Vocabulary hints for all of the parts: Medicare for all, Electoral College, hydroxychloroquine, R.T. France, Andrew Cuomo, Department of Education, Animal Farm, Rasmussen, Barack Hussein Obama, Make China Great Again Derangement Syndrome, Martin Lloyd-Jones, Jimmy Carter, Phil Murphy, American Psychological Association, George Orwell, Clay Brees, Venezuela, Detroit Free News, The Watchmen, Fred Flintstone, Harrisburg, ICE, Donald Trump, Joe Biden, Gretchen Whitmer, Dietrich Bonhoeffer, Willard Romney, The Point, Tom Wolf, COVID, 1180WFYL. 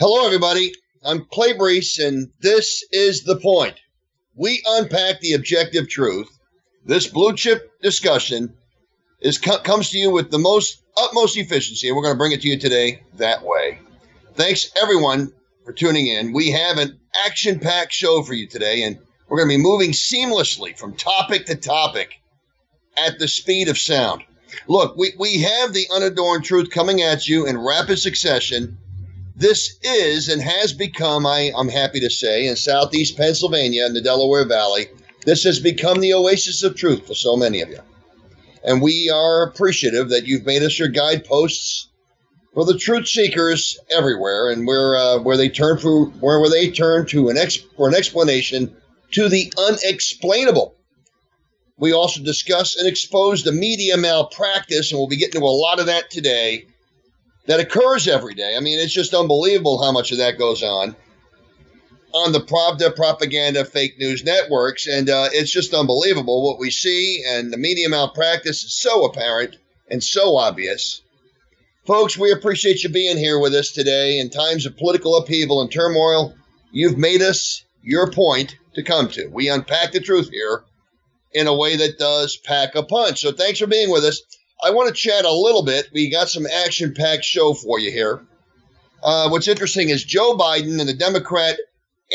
Hello, everybody. I'm Clay Brees, and this is The Point. We unpack the objective truth. This blue chip discussion comes to you with the utmost efficiency, and we're going to bring it to you today that way. Thanks, everyone, for tuning in. We have an action-packed show for you today, and we're going to be moving seamlessly from topic to topic at the speed of sound. Look, we have the unadorned truth coming at you in rapid succession. This is and has become, I'm happy to say, in southeast Pennsylvania and the Delaware Valley, this has become the oasis of truth for so many of you. And we are appreciative that you've made us your guideposts for the truth seekers everywhere, and where they turn to for an explanation to the unexplainable. We also discuss and expose the media malpractice, and we'll be getting to a lot of that today, that occurs every day. I mean, it's just unbelievable how much of that goes on the Pravda propaganda fake news networks, and it's just unbelievable what we see, and the media malpractice is so apparent and so obvious. Folks, we appreciate you being here with us today. In times of political upheaval and turmoil, you've made us your point to come to. We unpack the truth here in a way that does pack a punch. So thanks for being with us. I want to chat a little bit. We got some action-packed show for you here. What's interesting is Joe Biden and the Democrat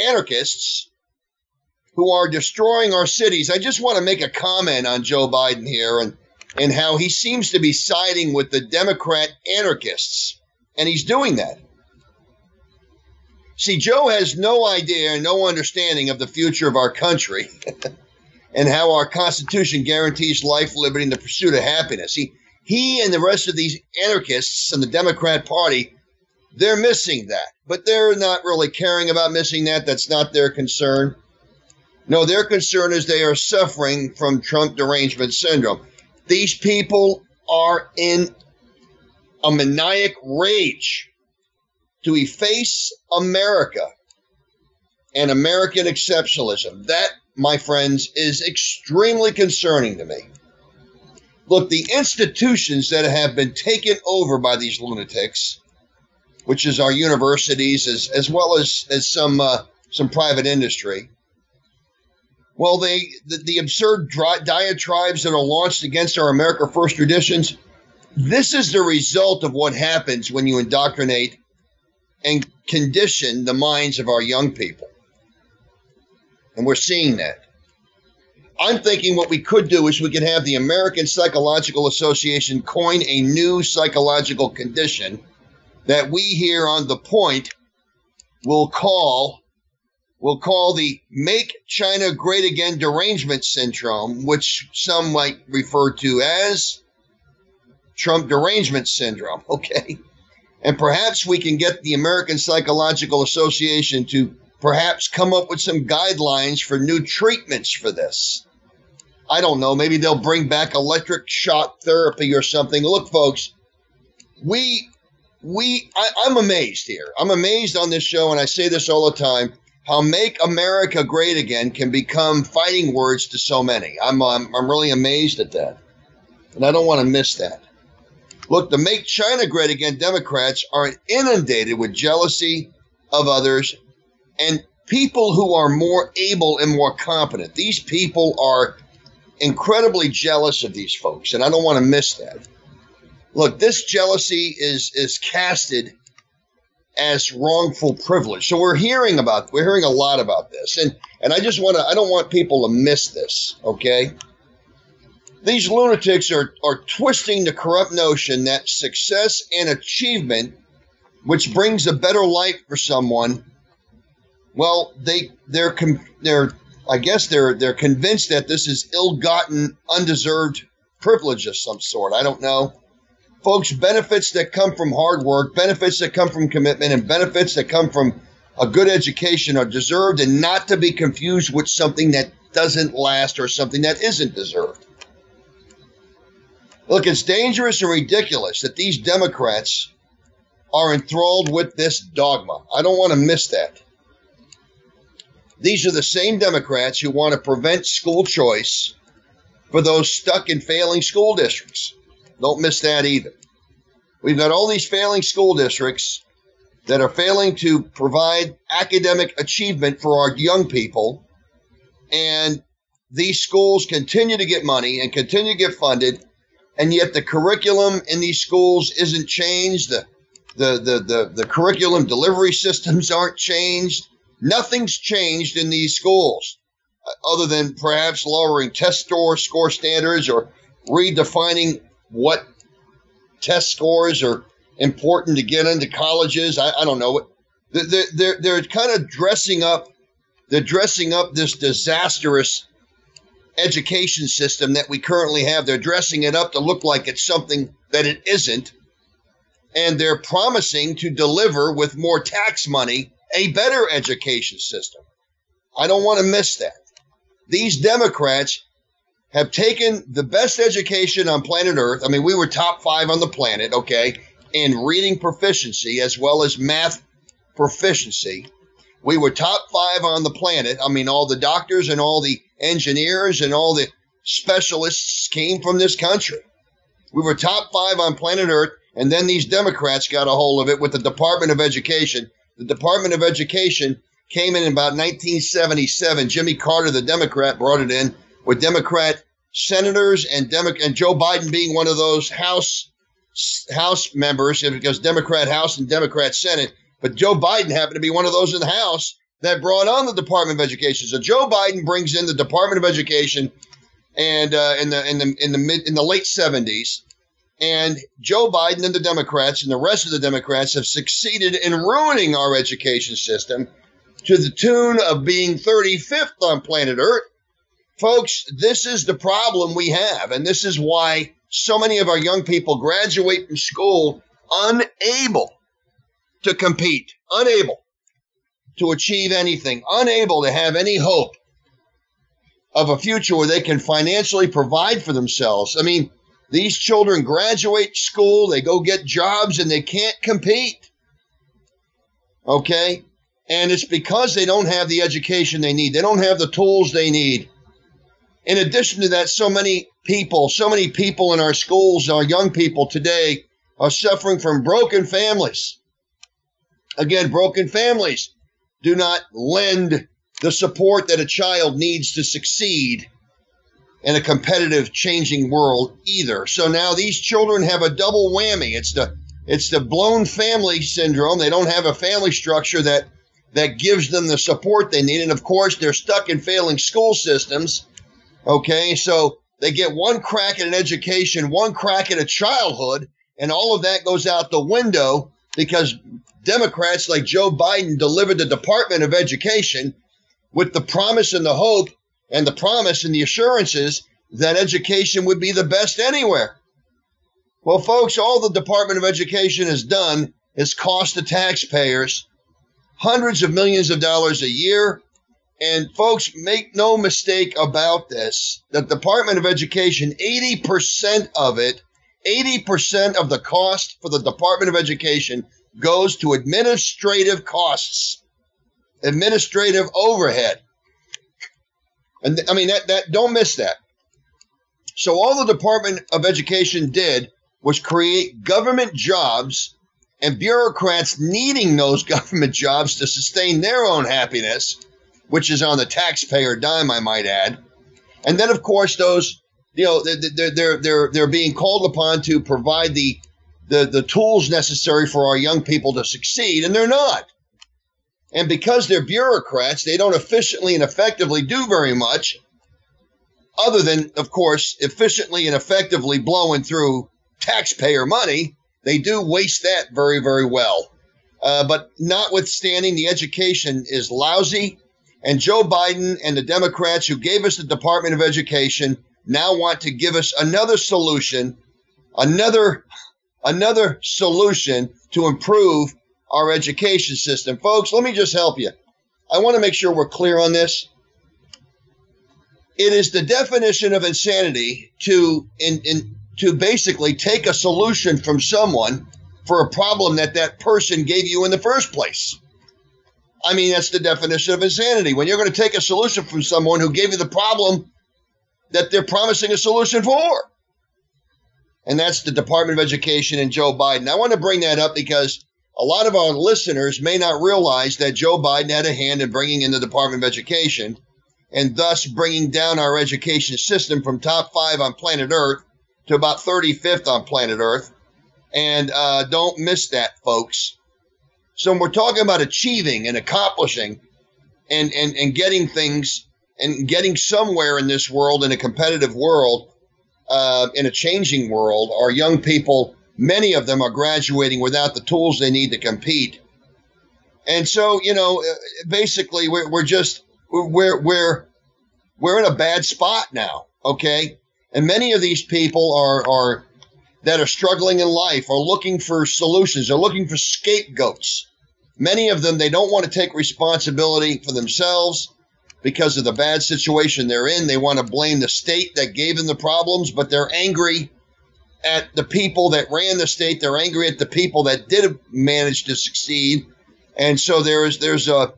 anarchists who are destroying our cities. I just want to make a comment on Joe Biden here and how he seems to be siding with the Democrat anarchists, and he's doing that. See, Joe has no idea and no understanding of the future of our country. And how our Constitution guarantees life, liberty, and the pursuit of happiness. He and the rest of these anarchists and the Democrat Party, they're missing that. But they're not really caring about missing that. That's not their concern. No, their concern is they are suffering from Trump derangement syndrome. These people are in a maniac rage to efface America and American exceptionalism. That, my friends, is extremely concerning to me. Look, the institutions that have been taken over by these lunatics, which is our universities as well as some private industry, well, the absurd diatribes that are launched against our America First traditions, this is the result of what happens when you indoctrinate and condition the minds of our young people. And we're seeing that. I'm thinking what we could do is we could have the American Psychological Association coin a new psychological condition that we here on The Point will call the Make China Great Again Derangement Syndrome, which some might refer to as Trump derangement syndrome. Okay. And perhaps we can get the American Psychological Association to perhaps come up with some guidelines for new treatments for this. I don't know. Maybe they'll bring back electric shock therapy or something. Look, folks, I'm amazed here. I'm amazed on this show, and I say this all the time, how Make America Great Again can become fighting words to so many. I'm really amazed at that, and I don't want to miss that. Look, the Make China Great Again Democrats are inundated with jealousy of others and people who are more able and more competent. These people are incredibly jealous of these folks, and I don't want to miss that. Look, this jealousy is casted as wrongful privilege. So we're hearing a lot about this, and I don't want people to miss this, okay? These lunatics are twisting the corrupt notion that success and achievement, which brings a better life for someone, well, they're convinced that this is ill-gotten, undeserved privilege of some sort. I don't know. Folks, benefits that come from hard work, benefits that come from commitment, and benefits that come from a good education are deserved and not to be confused with something that doesn't last or something that isn't deserved. Look, it's dangerous and ridiculous that these Democrats are enthralled with this dogma. I don't want to miss that. These are the same Democrats who want to prevent school choice for those stuck in failing school districts. Don't miss that either. We've got all these failing school districts that are failing to provide academic achievement for our young people. And these schools continue to get money and continue to get funded. And yet the curriculum in these schools isn't changed. The curriculum delivery systems aren't changed. Nothing's changed in these schools other than perhaps lowering test score standards or redefining what test scores are important to get into colleges. I don't know. They're kind of dressing up. They're dressing up this disastrous education system that we currently have. They're dressing it up to look like it's something that it isn't. And they're promising to deliver with more tax money a better education system. I don't want to miss that. These Democrats have taken the best education on planet Earth. I mean, we were top 5 on the planet, okay, in reading proficiency as well as math proficiency. We were top 5 on the planet. I mean, all the doctors and all the engineers and all the specialists came from this country. We were top 5 on planet Earth, and then these Democrats got a hold of it with the Department of Education. The Department of Education came in about 1977. Jimmy Carter, the Democrat, brought it in with Democrat senators and Joe Biden being one of those House members, because Democrat House and Democrat Senate. But Joe Biden happened to be one of those in the House that brought on the Department of Education. So Joe Biden brings in the Department of Education, and in the late 70s, and Joe Biden and the Democrats and the rest of the Democrats have succeeded in ruining our education system to the tune of being 35th on planet Earth. Folks, this is the problem we have, and this is why so many of our young people graduate from school unable to compete, unable to achieve anything, unable to have any hope of a future where they can financially provide for themselves. I mean, these children graduate school, they go get jobs, and they can't compete. Okay? And it's because they don't have the education they need. They don't have the tools they need. In addition to that, so many people in our schools, our young people today, are suffering from broken families. Again, broken families do not lend the support that a child needs to succeed in a competitive, changing world either. So now these children have a double whammy. It's the blown family syndrome. They don't have a family structure that gives them the support they need. And of course, they're stuck in failing school systems. Okay, so they get one crack at an education, one crack at a childhood, and all of that goes out the window because Democrats like Joe Biden delivered the Department of Education with the promise and the hope and the promise and the assurances that education would be the best anywhere. Well, folks, all the Department of Education has done is cost the taxpayers hundreds of millions of dollars a year. And folks, make no mistake about this. The Department of Education, 80% of it, 80% of the cost for the Department of Education goes to administrative costs, administrative overhead. And I mean, that don't miss that. So all the Department of Education did was create government jobs and bureaucrats needing those government jobs to sustain their own happiness, which is on the taxpayer dime, I might add. And then, of course, those, you know, they're being called upon to provide the tools necessary for our young people to succeed, and they're not. And because they're bureaucrats, they don't efficiently and effectively do very much, other than, of course, efficiently and effectively blowing through taxpayer money. They do waste that very, very well. But notwithstanding, the education is lousy, and Joe Biden and the Democrats who gave us the Department of Education now want to give us another solution, another solution to improve our education system. Folks, let me just help you. I want to make sure we're clear on this. It is the definition of insanity to basically take a solution from someone for a problem that person gave you in the first place. I mean, that's the definition of insanity. When you're going to take a solution from someone who gave you the problem that they're promising a solution for. And that's the Department of Education and Joe Biden. I want to bring that up because A lot of our listeners may not realize that Joe Biden had a hand in bringing in the Department of Education and thus bringing down our education system from top 5 on planet Earth to about 35th on planet Earth. And don't miss that, folks. So we're talking about achieving and accomplishing and getting things and getting somewhere in this world, in a competitive world, in a changing world. Our young people, many of them are graduating without the tools they need to compete. And so, you know, basically we're in a bad spot now. Okay. And many of these people are that are struggling in life are looking for solutions. They're looking for scapegoats. Many of them, they don't want to take responsibility for themselves because of the bad situation they're in. They want to blame the state that gave them the problems, but they're angry at the people that ran the state. They're angry at the people that did manage to succeed. And so they're not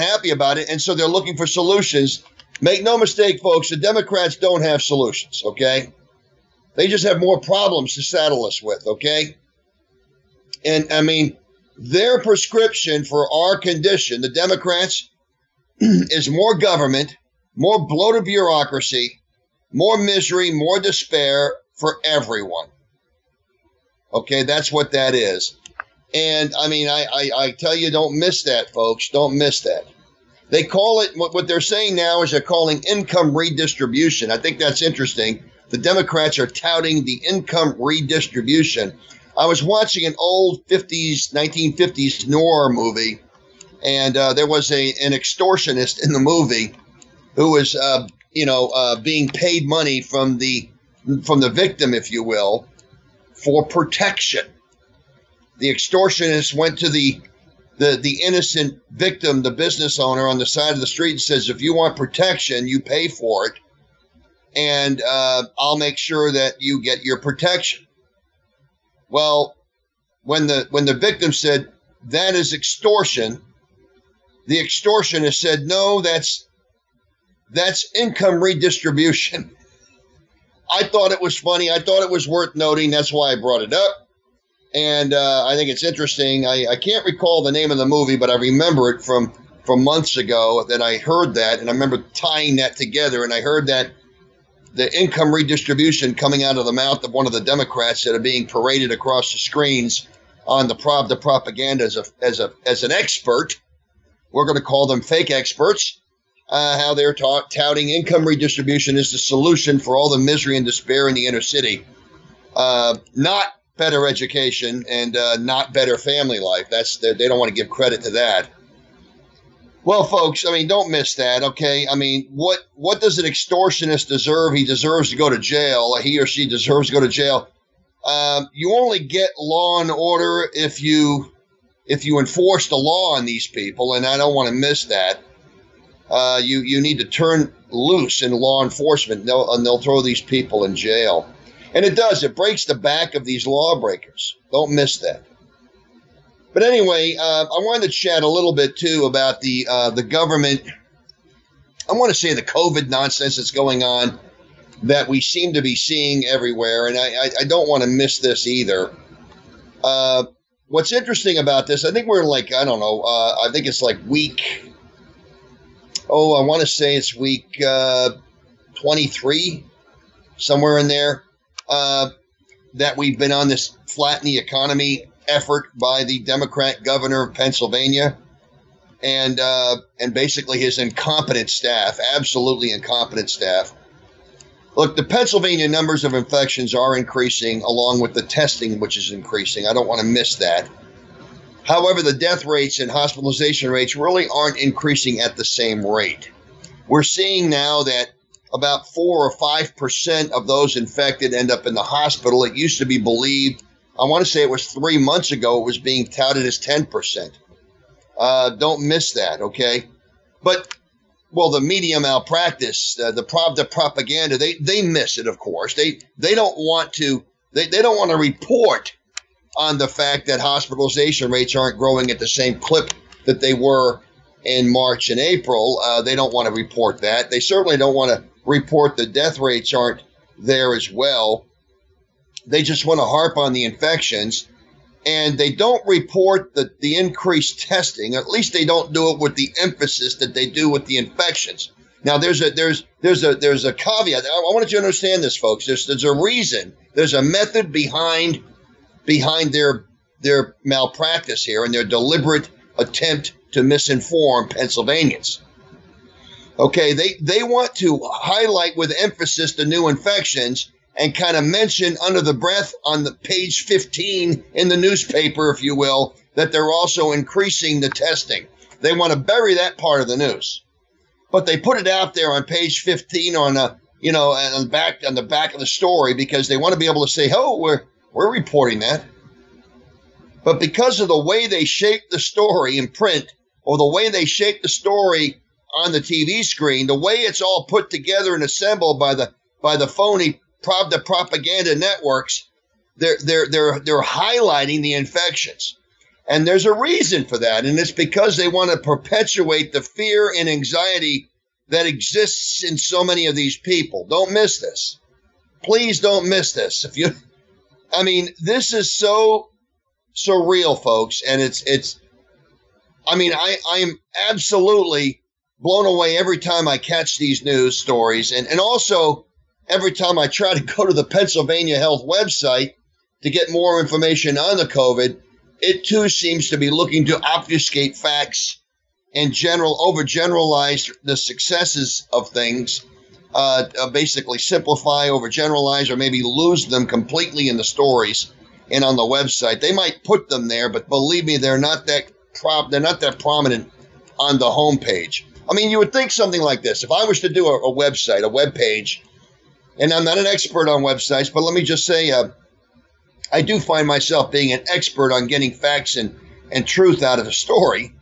happy about it. And so they're looking for solutions. Make no mistake, folks, the Democrats don't have solutions, okay? They just have more problems to saddle us with, okay? And, I mean, their prescription for our condition, the Democrats, is more government, more bloated bureaucracy, more misery, more despair for everyone. Okay, that's what that is. And, I mean, I tell you, don't miss that, folks. Don't miss that. They call it, what they're saying now is they're calling income redistribution. I think that's interesting. The Democrats are touting the income redistribution. I was watching an old 1950s noir movie, and there was an extortionist in the movie who was, being paid money from the victim, if you will, for protection. The extortionist went to the innocent victim, the business owner on the side of the street, and says, if you want protection, you pay for it, and I'll make sure that you get your protection. Well, when the victim said, that is extortion, the extortionist said, no, that's income redistribution. I thought it was funny. I thought it was worth noting. That's why I brought it up. And I think it's interesting. I can't recall the name of the movie, but I remember it from months ago that I heard that. And I remember tying that together. And I heard that the income redistribution coming out of the mouth of one of the Democrats that are being paraded across the screens on the Pravda propaganda as an expert. We're going to call them fake experts. How they're touting income redistribution is the solution for all the misery and despair in the inner city. Not better education and not better family life. They don't want to give credit to that. Well, folks, I mean, don't miss that, okay? I mean, what does an extortionist deserve? He deserves to go to jail. He or she deserves to go to jail. You only get law and order if you enforce the law on these people, and I don't want to miss that. You need to turn loose in law enforcement, and they'll throw these people in jail. And it does. It breaks the back of these lawbreakers. Don't miss that. But anyway, I wanted to chat a little bit, too, about the government. I want to say the COVID nonsense that's going on that we seem to be seeing everywhere. And I don't want to miss this either. What's interesting about this, I think we're like, I don't know, I think it's like week. Oh, I want to say it's week 23, somewhere in there. That we've been on this flatten the economy effort by the Democrat governor of Pennsylvania and basically his incompetent staff, absolutely incompetent staff. Look, the Pennsylvania numbers of infections are increasing along with the testing, which is increasing. I don't want to miss that. However, the death rates and hospitalization rates really aren't increasing at the same rate. We're seeing now that about 4 or 5% of those infected end up in the hospital. It used to be believed, I want to say it was 3 months ago, it was being touted as 10%. Don't miss that, okay? But, well, the media malpractice, the Pravda propaganda, they miss it, of course. They don't want to. They don't want to report on the fact that hospitalization rates aren't growing at the same clip that they were in March and April. They don't want to report that. They certainly don't want to report the death rates aren't there as well. They just want to harp on the infections, and they don't report the increased testing. At least they don't do it with the emphasis that they do with the infections. Now, there's a caveat. I want you to understand this, folks. There's a reason. There's a method behind their malpractice here and their deliberate attempt to misinform Pennsylvanians. Okay, they want to highlight with emphasis the new infections and kind of mention under the breath on the page 15 in the newspaper, if you will, that they're also increasing the testing. They want to bury that part of the news, but they put it out there on page 15 on the back of the story because they want to be able to say, "Oh, we're reporting that." But because of the way they shape the story in print, or the way they shape the story on the TV screen, the way it's all put together and assembled by the phony Pravda propaganda networks, they're highlighting the infections. And there's a reason for that, and it's because they want to perpetuate the fear and anxiety that exists in so many of these people. Don't miss this. Please don't miss this. This is so surreal, folks, and I am absolutely blown away every time I catch these news stories, and also every time I try to go to the Pennsylvania Health website to get more information on the COVID. It too seems to be looking to obfuscate facts and overgeneralize the successes of things, basically simplify, overgeneralize, or maybe lose them completely in the stories and on the website. They might put them there, but believe me, they're not that prominent on the homepage. You would think something like this. If I was to do a website, a web page, and I'm not an expert on websites, but let me just say, I do find myself being an expert on getting facts and truth out of a story.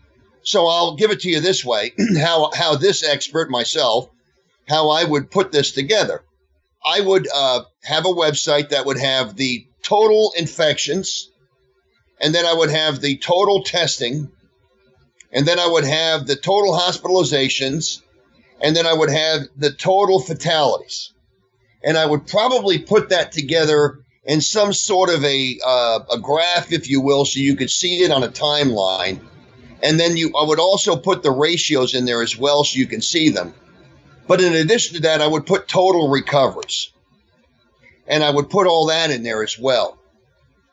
So I'll give it to you this way, how this expert myself, how I would put this together. I would have a website that would have the total infections, and then I would have the total testing, and then I would have the total hospitalizations, and then I would have the total fatalities. And I would probably put that together in some sort of a graph, if you will, so you could see it on a timeline. And then I would also put the ratios in there as well so you can see them. But in addition to that, I would put total recoveries. And I would put all that in there as well.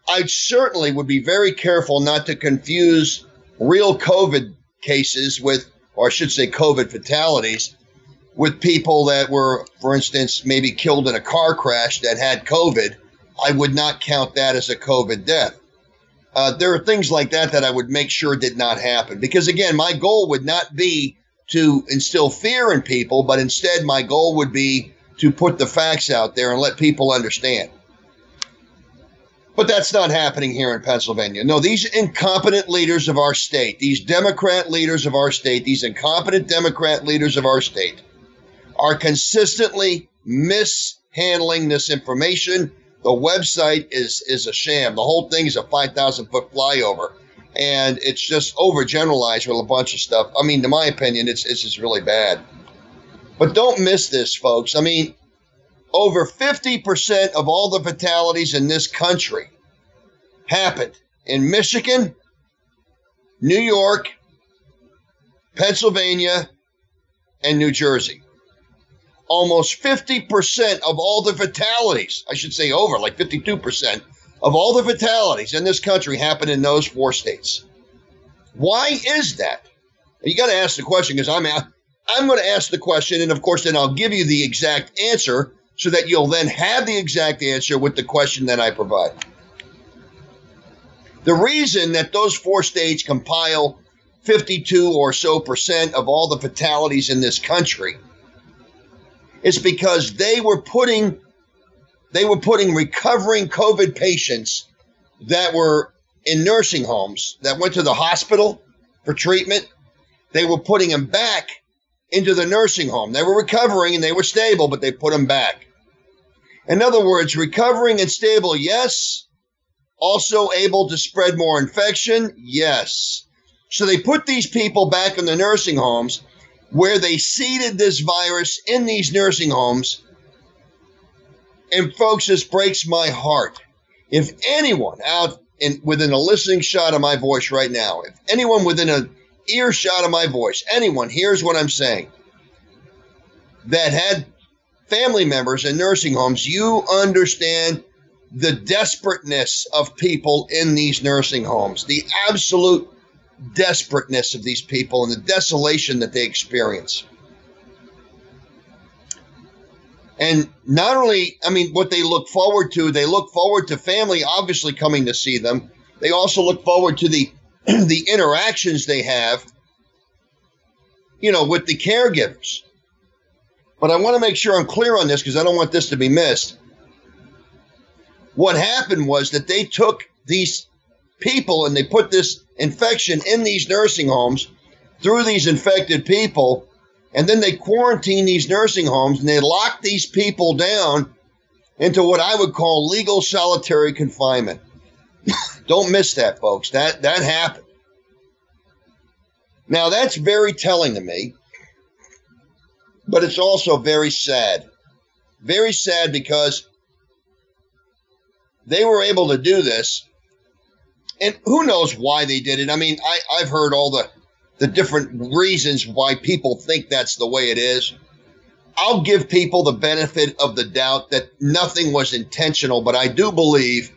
I certainly would be very careful not to confuse real COVID cases with, or I should say COVID fatalities, with people that were, for instance, maybe killed in a car crash that had COVID. I would not count that as a COVID death. There are things like that I would make sure did not happen. Because, again, my goal would not be to instill fear in people, but instead my goal would be to put the facts out there and let people understand. But that's not happening here in Pennsylvania. No, these incompetent leaders of our state, these Democrat leaders of our state, these incompetent Democrat leaders of our state are consistently mishandling this information. The website is a sham. The whole thing is a 5,000-foot flyover, and it's just overgeneralized with a bunch of stuff. To my opinion, it's just really bad. But don't miss this, folks. Over 50% of all the fatalities in this country happened in Michigan, New York, Pennsylvania, and New Jersey. Almost 50% of all the fatalities, I should say over, like 52% of all the fatalities in this country happen in those four states. Why is that? You got to ask the question, because I'm going to ask the question, and of course then I'll give you the exact answer so that you'll then have the exact answer with the question that I provide. The reason that those four states compile 52 or so percent of all the fatalities in this country is because they were putting recovering COVID patients that were in nursing homes, that went to the hospital for treatment. They were putting them back into the nursing home. They were recovering and they were stable, but they put them back. In other words, recovering and stable, yes. Also able to spread more infection, yes. So they put these people back in the nursing homes, where they seeded this virus in these nursing homes. And folks, this breaks my heart. If anyone out within a listening shot of my voice right now, if anyone within an earshot of my voice, anyone hears what I'm saying, that had family members in nursing homes, you understand the desperateness of people in these nursing homes, the absolute desperateness of these people and the desolation that they experience. And not only, I mean, what they look forward to family obviously coming to see them. They also look forward to the interactions they have, you know, with the caregivers. But I want to make sure I'm clear on this because I don't want this to be missed. What happened was that they took these people and they put this infection in these nursing homes through these infected people, and then they quarantined these nursing homes and they locked these people down into what I would call legal solitary confinement. Don't miss that, folks. That happened. Now, that's very telling to me, but it's also very sad. Very sad because they were able to do this. And who knows why they did it? I mean, I've heard all the different reasons why people think that's the way it is. I'll give people the benefit of the doubt that nothing was intentional, but I do believe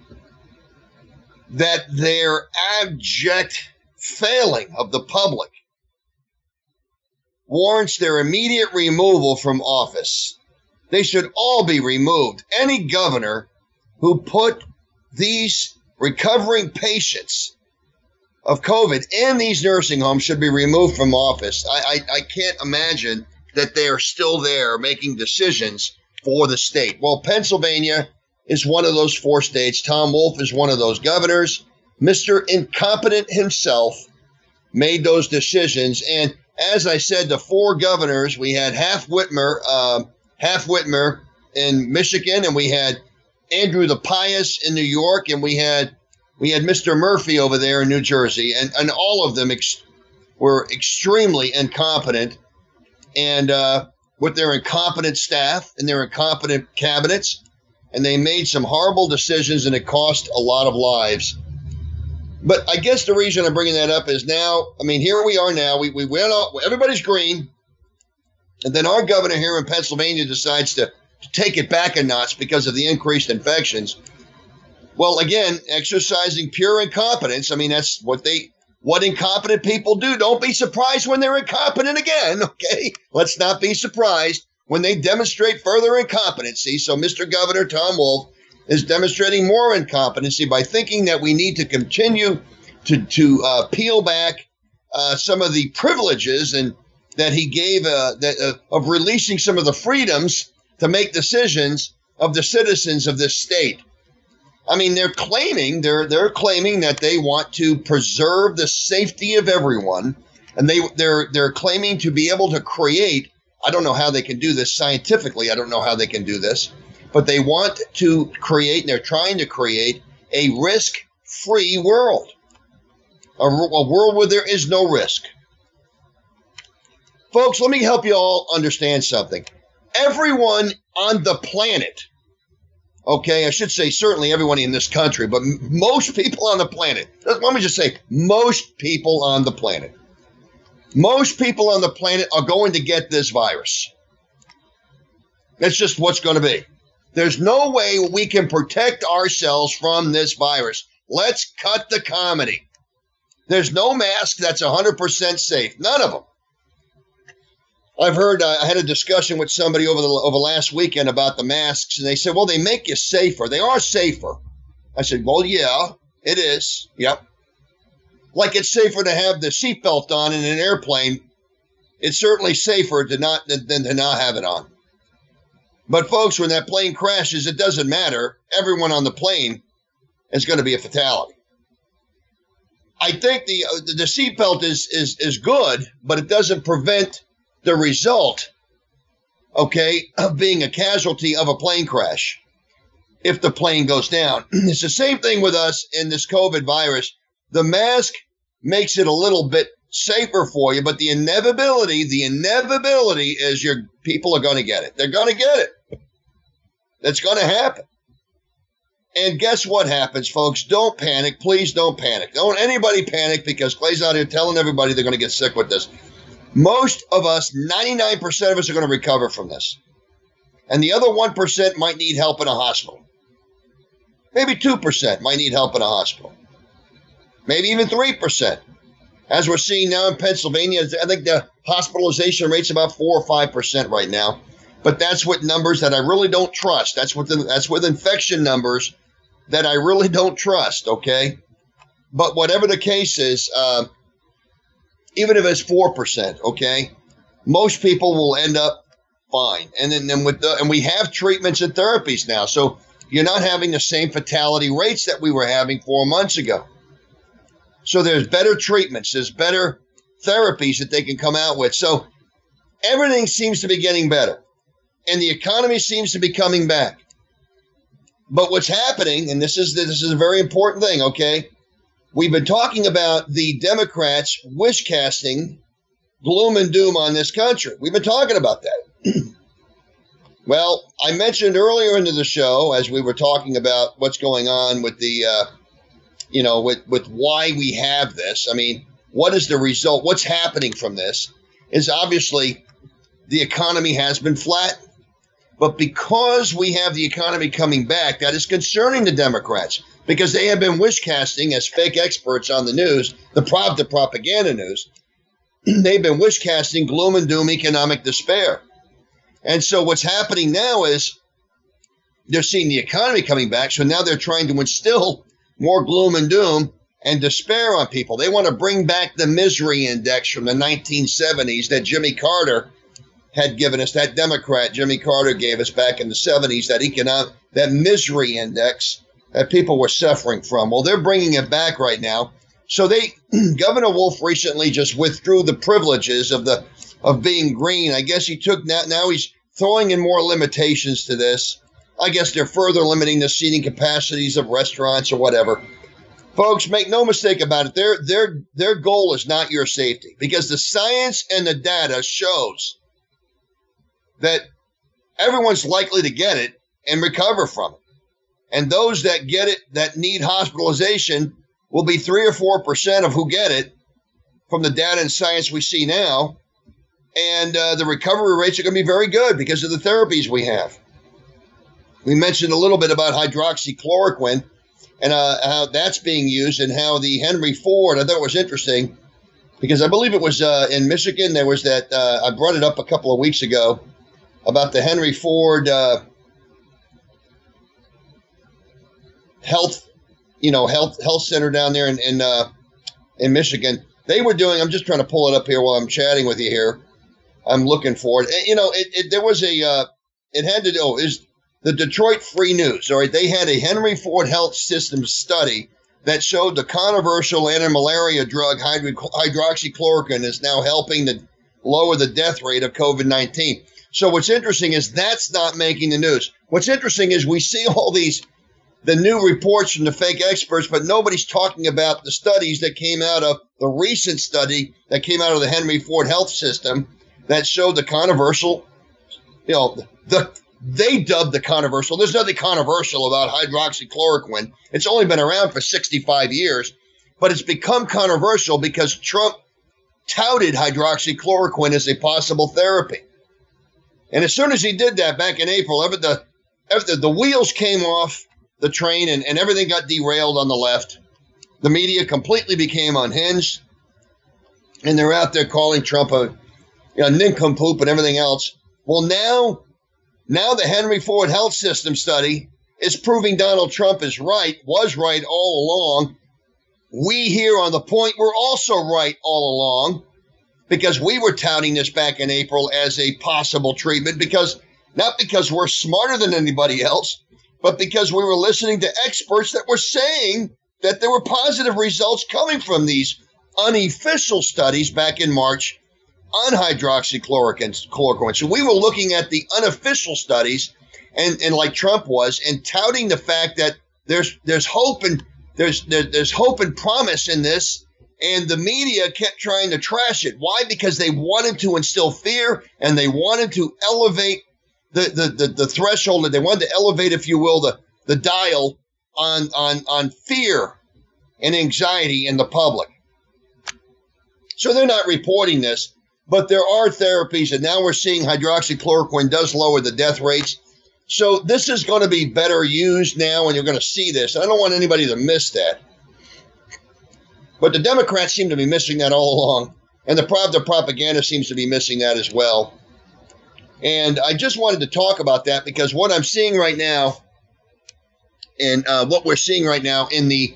that their abject failing of the public warrants their immediate removal from office. They should all be removed. Any governor who put these recovering patients of COVID in these nursing homes should be removed from office. I can't imagine that they are still there making decisions for the state. Well, Pennsylvania is one of those four states. Tom Wolf is one of those governors. Mr. Incompetent himself made those decisions. And as I said, the four governors, we had half Whitmer in Michigan, and we had Andrew the Pious in New York, and we had Mr. Murphy over there in New Jersey, and all of them were extremely incompetent, and with their incompetent staff and their incompetent cabinets, and they made some horrible decisions, and it cost a lot of lives. But I guess the reason I'm bringing that up is now, I mean, here we are now. We went off, everybody's green, and then our governor here in Pennsylvania decides to take it back a notch because of the increased infections. Well, again, exercising pure incompetence. I mean, that's what incompetent people do. Don't be surprised when they're incompetent again, okay? Let's not be surprised when they demonstrate further incompetency. So Mr. Governor Tom Wolf is demonstrating more incompetency by thinking that we need to continue to peel back some of the privileges and that he gave of releasing some of the freedoms to make decisions of the citizens of this state. I mean, they're claiming that they want to preserve the safety of everyone, and they're claiming to be able to create, I don't know how they can do this scientifically, I don't know how they can do this, but they want to create, and they're trying to create, a risk-free world, a world where there is no risk. Folks, let me help you all understand something. Everyone on the planet, okay, I should say certainly everyone in this country, but most people on the planet, let me just say most people on the planet are going to get this virus. That's just what's going to be. There's no way we can protect ourselves from this virus. Let's cut the comedy. There's no mask that's 100% safe. None of them. I've heard, I had a discussion with somebody over last weekend about the masks, and they said, well, they make you safer. They are safer. I said, well, yeah, it is. Yep. Like it's safer to have the seatbelt on in an airplane. It's certainly safer than to not have it on. But folks, when that plane crashes, it doesn't matter. Everyone on the plane is going to be a fatality. I think the seatbelt is good, but it doesn't prevent the result, okay, of being a casualty of a plane crash if the plane goes down. It's the same thing with us in this COVID virus. The mask makes it a little bit safer for you, but the inevitability is your people are going to get it. They're going to get it. That's going to happen. And guess what happens, folks? Don't panic. Please don't panic. Don't anybody panic, because Clay's out here telling everybody they're going to get sick with this. Most of us, 99% of us, are going to recover from this. And the other 1% might need help in a hospital. Maybe 2% might need help in a hospital. Maybe even 3%. As we're seeing now in Pennsylvania, I think the hospitalization rate's about 4 or 5% right now. But that's with numbers that I really don't trust. That's with infection numbers that I really don't trust, okay? But whatever the case is, even if it's 4%, okay, most people will end up fine. And then and we have treatments and therapies now. So you're not having the same fatality rates that we were having 4 months ago. So there's better treatments. There's better therapies that they can come out with. So everything seems to be getting better. And the economy seems to be coming back. But what's happening, and this is a very important thing, okay? We've been talking about the Democrats wish-casting gloom and doom on this country. We've been talking about that. Well, I mentioned earlier into the show, as we were talking about what's going on with the, with why we have this. I mean, what is the result? What's happening from this is obviously the economy has been flat. But because we have the economy coming back, that is concerning the Democrats, because they have been wish-casting as fake experts on the news, the Pravda propaganda news. They've been wish-casting gloom and doom, economic despair. And so what's happening now is they're seeing the economy coming back, so now they're trying to instill more gloom and doom and despair on people. They want to bring back the misery index from the 1970s that Jimmy Carter had given us, that Democrat Jimmy Carter gave us back in the 70s, that misery index that people were suffering from. Well, they're bringing it back right now. So Governor Wolf recently just withdrew the privileges of being green. I guess he took that. Now he's throwing in more limitations to this. I guess they're further limiting the seating capacities of restaurants or whatever. Folks, make no mistake about it. Their goal is not your safety, because the science and the data shows that everyone's likely to get it and recover from it. And those that get it, that need hospitalization, will be 3 or 4% of who get it from the data and science we see now. And the recovery rates are going to be very good because of the therapies we have. We mentioned a little bit about hydroxychloroquine and how that's being used, and how the Henry Ford, I thought it was interesting, because I believe it was in Michigan, there was that, I brought it up a couple of weeks ago, about the Henry Ford health center down there in Michigan. They were doing. I'm just trying to pull it up here while I'm chatting with you here. I'm looking for it. It had to do. Oh, is the Detroit Free News? All right, they had a Henry Ford Health System study that showed the controversial anti-malaria drug hydroxychloroquine is now helping to lower the death rate of COVID-19. So what's interesting is that's not making the news. What's interesting is we see all the new reports from the fake experts, but nobody's talking about the studies that came out of the recent study that came out of the Henry Ford Health System that showed the controversial, they dubbed the controversial. There's nothing controversial about hydroxychloroquine. It's only been around for 65 years, but it's become controversial because Trump touted hydroxychloroquine as a possible therapy. And as soon as he did that back in April, the wheels came off the train and everything got derailed on the left. The media completely became unhinged. And they're out there calling Trump a nincompoop and everything else. Well, now the Henry Ford Health System study is proving Donald Trump was right all along. We here on The Point were also right all along, because we were touting this back in April as a possible treatment, not because we're smarter than anybody else, but because we were listening to experts that were saying that there were positive results coming from these unofficial studies back in March on hydroxychloroquine. So we were looking at the unofficial studies and like Trump was, and touting the fact that there's hope and there's hope and promise in this. And the media kept trying to trash it. Why? Because they wanted to instill fear, and they wanted to elevate the threshold, and they wanted to elevate, if you will, the dial on fear and anxiety in the public. So they're not reporting this, but there are therapies, and now we're seeing hydroxychloroquine does lower the death rates. So this is going to be better used now, and you're going to see this. I don't want anybody to miss that. But the Democrats seem to be missing that all along, and the Pravda propaganda seems to be missing that as well. And I just wanted to talk about that because what I'm seeing right now and what we're seeing right now in the,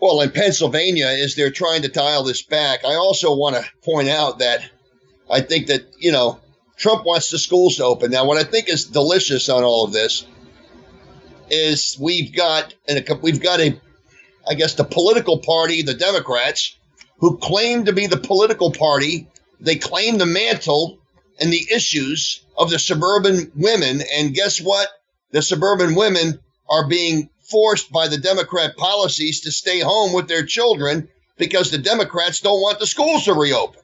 well, in Pennsylvania is they're trying to dial this back. I also want to point out that I think that, you know, Trump wants the schools to open. Now, what I think is delicious on all of this is we've got I guess, the political party, the Democrats, who claim to be the political party. They claim the mantle and the issues of the suburban women. And guess what? The suburban women are being forced by the Democrat policies to stay home with their children because the Democrats don't want the schools to reopen,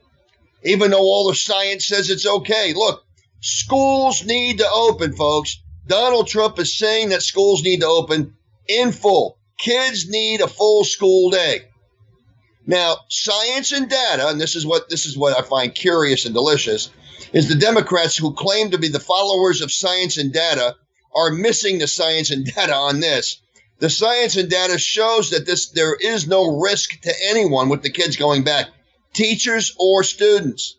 even though all the science says it's okay. Look, schools need to open, folks. Donald Trump is saying that schools need to open in full. Kids need a full school day. Now, science and data, and this is what I find curious and delicious, is the Democrats who claim to be the followers of science and data are missing the science and data on this. The science and data shows that there is no risk to anyone with the kids going back, teachers or students.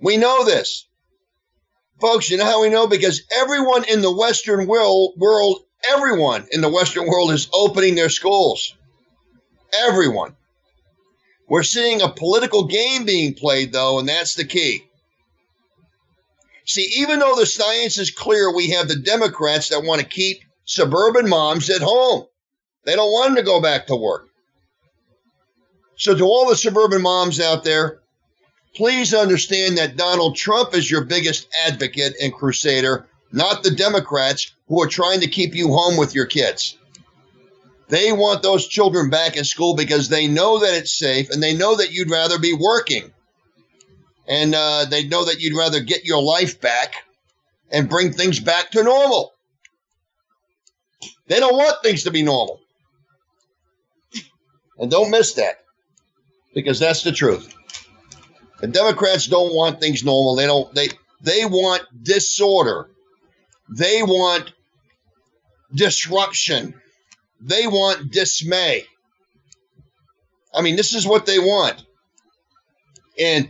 We know this. Folks, you know how we know? Because everyone in the Western world, everyone in the Western world is opening their schools. Everyone. We're seeing a political game being played, though, and that's the key. See, even though the science is clear, we have the Democrats that want to keep suburban moms at home. They don't want them to go back to work. So to all the suburban moms out there, please understand that Donald Trump is your biggest advocate and crusader, not the Democrats who are trying to keep you home with your kids. They want those children back in school because they know that it's safe and they know that you'd rather be working. And they know that you'd rather get your life back and bring things back to normal. They don't want things to be normal. And don't miss that because that's the truth. The Democrats don't want things normal. They want disorder. They want disruption. They want dismay. I mean, this is what they want. And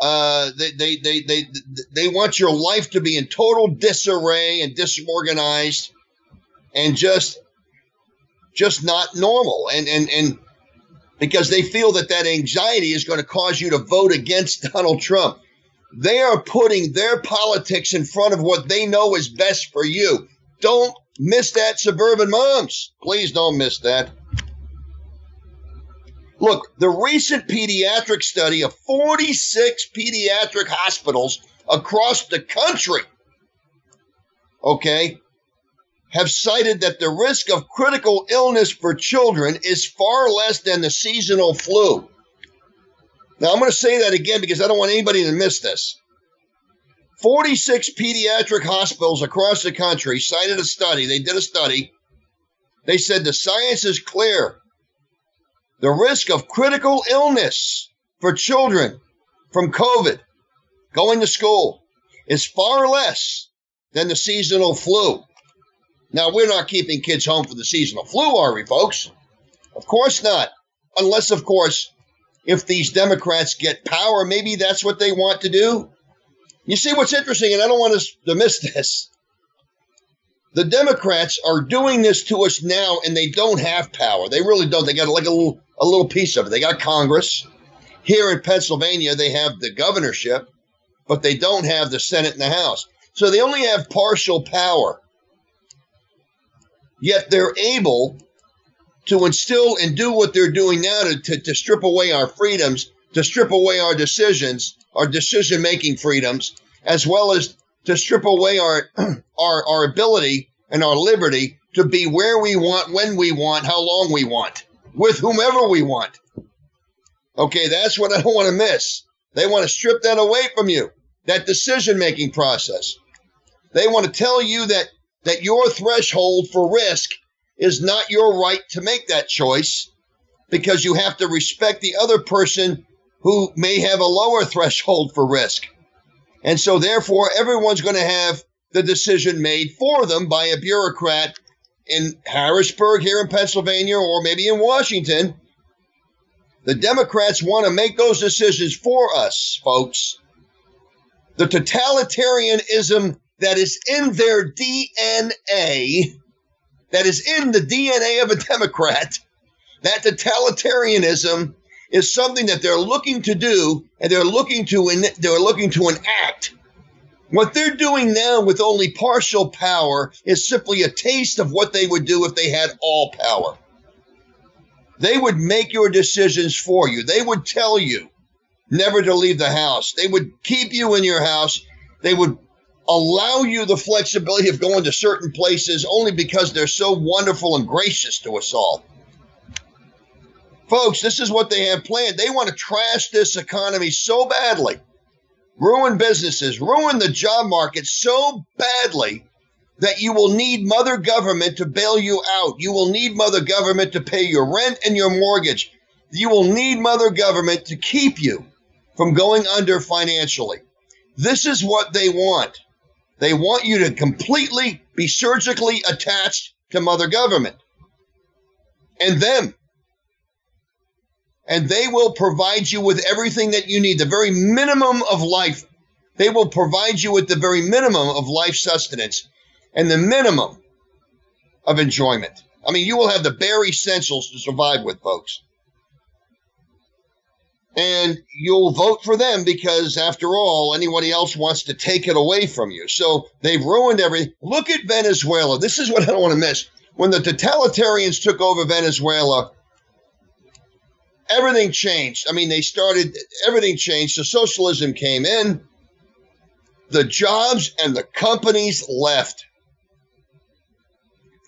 they want your life to be in total disarray and disorganized and just not normal. And because they feel that anxiety is going to cause you to vote against Donald Trump. They are putting their politics in front of what they know is best for you. Don't miss that, suburban moms. Please don't miss that. Look, the recent pediatric study of 46 pediatric hospitals across the country, okay, have cited that the risk of critical illness for children is far less than the seasonal flu. Now, I'm going to say that again because I don't want anybody to miss this. 46 pediatric hospitals across the country cited a study. They did a study. They said the science is clear. The risk of critical illness for children from COVID going to school is far less than the seasonal flu. Now, we're not keeping kids home for the seasonal flu, are we, folks? Of course not. Unless, of course, if these Democrats get power, maybe that's what they want to do. You see what's interesting, and I don't want us to miss this. The Democrats are doing this to us now, and they don't have power. They really don't. They got like a little piece of it. They got Congress. Here in Pennsylvania, they have the governorship, but they don't have the Senate and the House. So they only have partial power. Yet they're able to instill and do what they're doing now to strip away our freedoms, to strip away our decisions, our decision-making freedoms, as well as to strip away our ability and our liberty to be where we want, when we want, how long we want, with whomever we want. Okay, that's what I don't want to miss. They want to strip that away from you, that decision-making process. They want to tell you that your threshold for risk is not your right to make that choice, because you have to respect the other person who may have a lower threshold for risk. And so therefore, everyone's going to have the decision made for them by a bureaucrat in Harrisburg here in Pennsylvania, or maybe in Washington. The Democrats want to make those decisions for us, folks. The totalitarianism that is in their DNA, that is in the DNA of a Democrat, that totalitarianism is something that they're looking to do, and they're looking to enact. What they're doing now with only partial power is simply a taste of what they would do if they had all power. They would make your decisions for you. They would tell you never to leave the house. They would keep you in your house. They would allow you the flexibility of going to certain places only because they're so wonderful and gracious to us all. Folks, this is what they have planned. They want to trash this economy so badly, ruin businesses, ruin the job market so badly that you will need mother government to bail you out. You will need mother government to pay your rent and your mortgage. You will need mother government to keep you from going under financially. This is what they want. They want you to completely be surgically attached to mother government and them. And they will provide you with everything that you need, the very minimum of life. They will provide you with the very minimum of life sustenance and the minimum of enjoyment. I mean, you will have the bare essentials to survive with, folks. And you'll vote for them because, after all, anybody else wants to take it away from you. So they've ruined everything. Look at Venezuela. This is what I don't want to miss. When the totalitarians took over Venezuela, everything changed. I mean, everything changed. So socialism came in. The jobs and the companies left.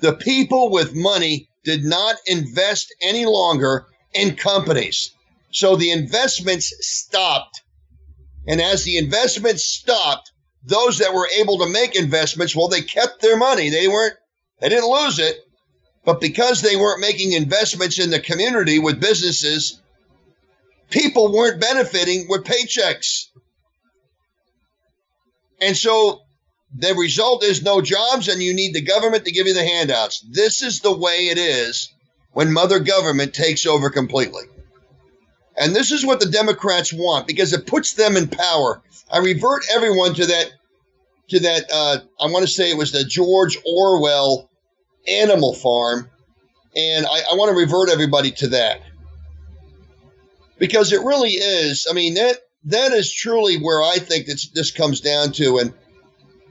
The people with money did not invest any longer in companies. So the investments stopped. And as the investments stopped, those that were able to make investments, well, they kept their money. They didn't lose it. But because they weren't making investments in the community with businesses, people weren't benefiting with paychecks. And so the result is no jobs, and you need the government to give you the handouts. This is the way it is when mother government takes over completely. And this is what the Democrats want, because it puts them in power. I revert everyone to that I want to say it was the George Orwell Animal Farm, and I want to revert everybody to that, because it really is, I mean, that is truly where I think this comes down to. And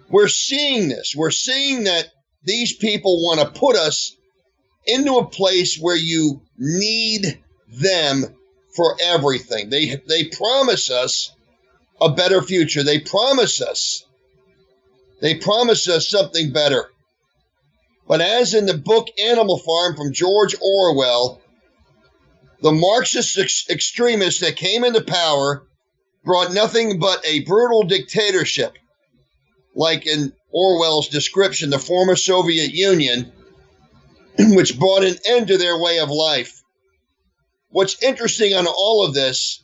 we're seeing this. We're seeing that these people want to put us into a place where you need them for everything. They promise us a better future. They promise us something better. But as in the book Animal Farm from George Orwell, the Marxist extremists that came into power brought nothing but a brutal dictatorship, like in Orwell's description, the former Soviet Union, which brought an end to their way of life. What's interesting on all of this,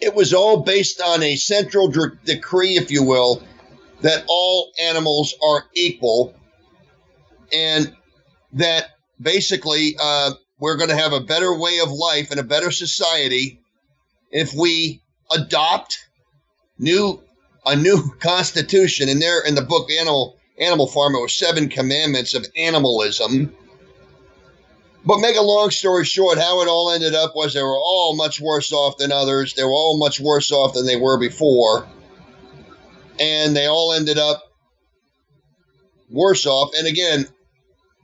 it was all based on a central decree, if you will, that all animals are equal. And that basically we're going to have a better way of life and a better society if we adopt a new constitution. And there in the book Animal Farm, it was 7 commandments of animalism. But make a long story short, how it all ended up was they were all much worse off than others. They were all much worse off than they were before. And they all ended up worse off. And again,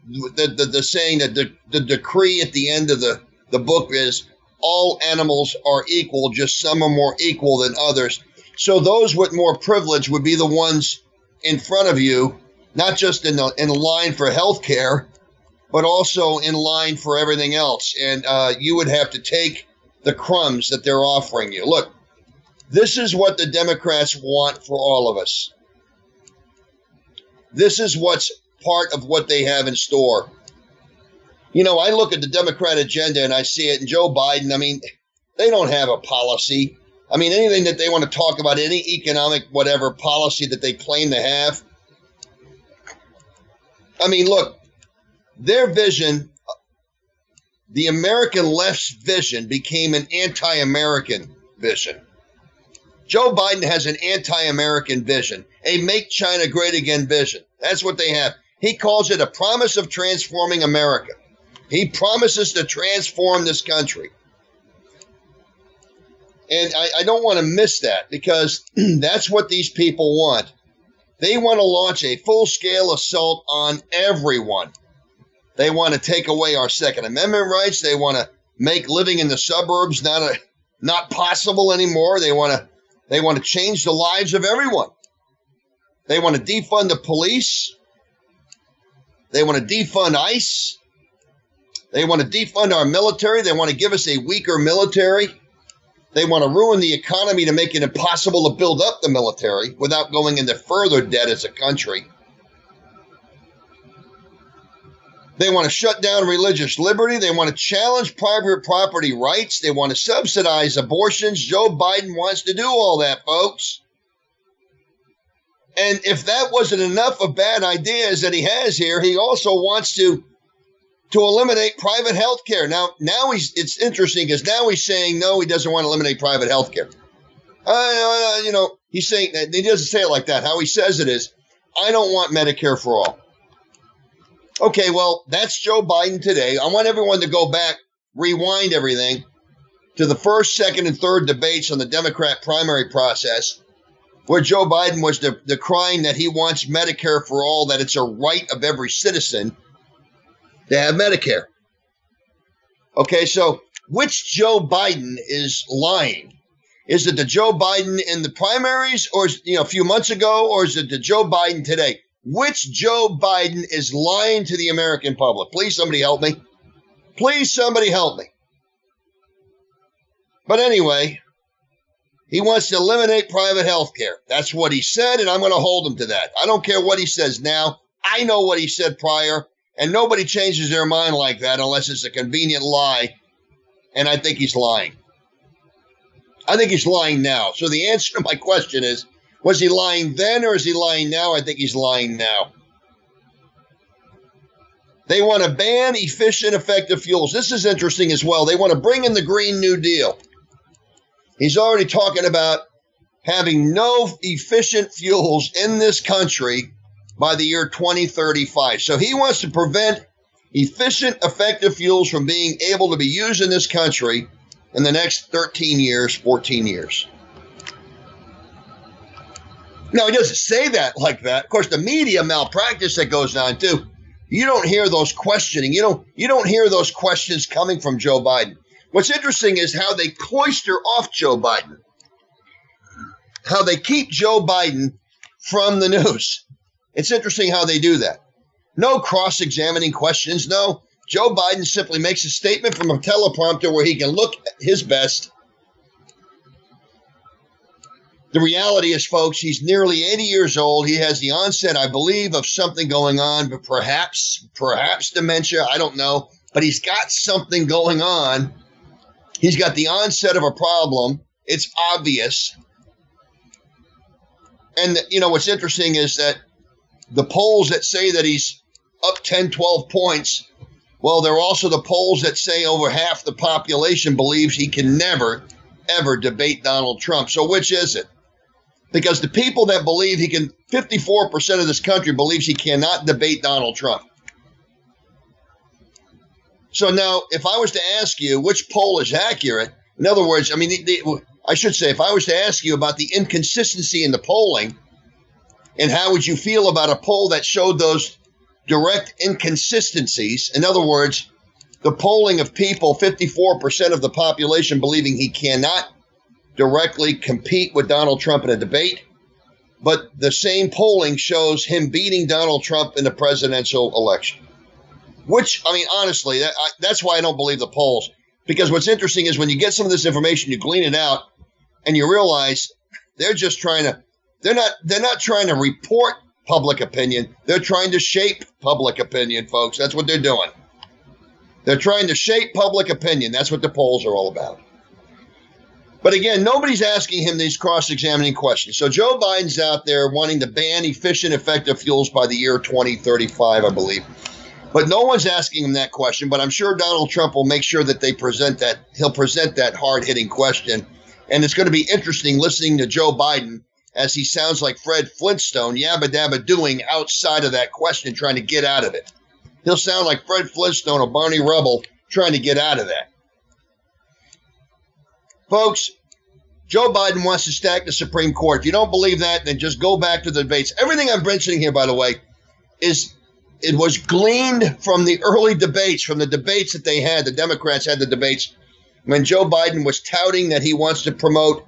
the saying that the decree at the end of the book is all animals are equal, just some are more equal than others. So those with more privilege would be the ones in front of you, not just in line for health care, but also in line for everything else. And you would have to take the crumbs that they're offering you. Look, this is what the Democrats want for all of us. This is what's part of what they have in store. You know, I look at the Democrat agenda and I see it. And Joe Biden, I mean, they don't have a policy. I mean, anything that they want to talk about, any economic whatever policy that they claim to have. I mean, look, their vision, the American left's vision, became an anti-American vision. Joe Biden has an anti-American vision, a Make China Great Again vision. That's what they have. He calls it a promise of transforming America. He promises to transform this country. And I don't want to miss that, because that's what these people want. They want to launch a full-scale assault on everyone. They want to take away our Second Amendment rights. They want to make living in the suburbs not possible anymore. They want to change the lives of everyone. They want to defund the police. They want to defund ICE. They want to defund our military. They want to give us a weaker military. They want to ruin the economy to make it impossible to build up the military without going into further debt as a country. They want to shut down religious liberty. They want to challenge private property rights. They want to subsidize abortions. Joe Biden wants to do all that, folks. And if that wasn't enough of bad ideas that he has here, he also wants to eliminate private health care. Now it's interesting, because now he's saying, no, he doesn't want to eliminate private health care. You know, he's saying that. He doesn't say it like that. How he says it is, I don't want Medicare for all. Okay, well, that's Joe Biden today. I want everyone to go back, rewind everything to the first, second, and third debates on the Democrat primary process, where Joe Biden was decrying that he wants Medicare for all, that it's a right of every citizen to have Medicare. Okay, so which Joe Biden is lying? Is it the Joe Biden in the primaries, or a few months ago, or is it the Joe Biden today? Which Joe Biden is lying to the American public? Please, somebody help me. Please, somebody help me. But anyway, he wants to eliminate private health care. That's what he said, and I'm going to hold him to that. I don't care what he says now. I know what he said prior, and nobody changes their mind like that unless it's a convenient lie, and I think he's lying. I think he's lying now. So the answer to my question is, was he lying then, or is he lying now? I think he's lying now. They want to ban efficient, effective fuels. This is interesting as well. They want to bring in the Green New Deal. He's already talking about having no efficient fuels in this country by the year 2035. So he wants to prevent efficient, effective fuels from being able to be used in this country in the next 13 years, 14 years. Now, he doesn't say that like that. Of course, the media malpractice that goes on, too. You don't hear those questioning. You don't hear those questions coming from Joe Biden. What's interesting is how they cloister off Joe Biden, how they keep Joe Biden from the news. It's interesting how they do that. No cross-examining questions. No, Joe Biden simply makes a statement from a teleprompter where he can look his best. The reality is, folks, he's nearly 80 years old. He has the onset, I believe, of something going on, but perhaps dementia. I don't know. But he's got something going on. He's got the onset of a problem. It's obvious. And, what's interesting is that the polls that say that he's up 10, 12 points, well, there are also the polls that say over half the population believes he can never, ever debate Donald Trump. So which is it? Because the people that believe 54% of this country believes he cannot debate Donald Trump. So now, if I was to ask you which poll is accurate, in other words, I mean, I should say, if I was to ask you about the inconsistency in the polling, and how would you feel about a poll that showed those direct inconsistencies, in other words, the polling of people, 54% of the population believing he cannot directly compete with Donald Trump in a debate, but the same polling shows him beating Donald Trump in the presidential election. Which, I mean, honestly, that's why I don't believe the polls. Because what's interesting is when you get some of this information, you glean it out, and you realize they're just they're not trying to report public opinion. They're trying to shape public opinion, folks. That's what they're doing. They're trying to shape public opinion. That's what the polls are all about. But again, nobody's asking him these cross-examining questions. So Joe Biden's out there wanting to ban efficient, effective fuels by the year 2035, I believe. But no one's asking him that question. But I'm sure Donald Trump will make sure that they present that. He'll present that hard-hitting question. And it's going to be interesting listening to Joe Biden as he sounds like Fred Flintstone, yabba-dabba doing outside of that question, trying to get out of it. He'll sound like Fred Flintstone or Barney Rubble trying to get out of that. Folks, Joe Biden wants to stack the Supreme Court. If you don't believe that, then just go back to the debates. Everything I'm mentioning here, by the way, was gleaned from the early debates, from the debates that they had. The Democrats had the debates when Joe Biden was touting that he wants to promote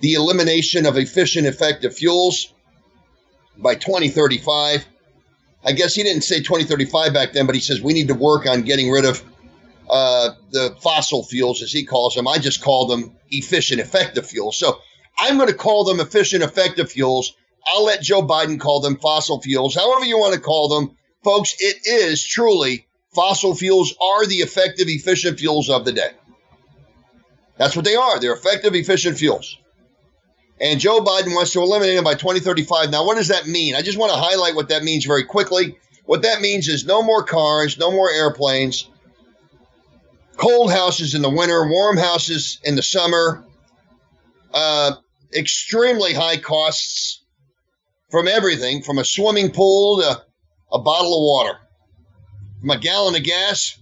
the elimination of efficient, effective fuels by 2035. I guess he didn't say 2035 back then, but he says we need to work on getting rid of the fossil fuels, as he calls them. I just call them efficient, effective fuels. So I'm going to call them efficient, effective fuels. I'll let Joe Biden call them fossil fuels. However you want to call them, folks, it is truly fossil fuels are the effective, efficient fuels of the day. That's what they are. They're effective, efficient fuels. And Joe Biden wants to eliminate them by 2035. Now, what does that mean? I just want to highlight what that means very quickly. What that means is no more cars, no more airplanes, cold houses in the winter, warm houses in the summer, extremely high costs from everything, from a swimming pool to a bottle of water, from a gallon of gas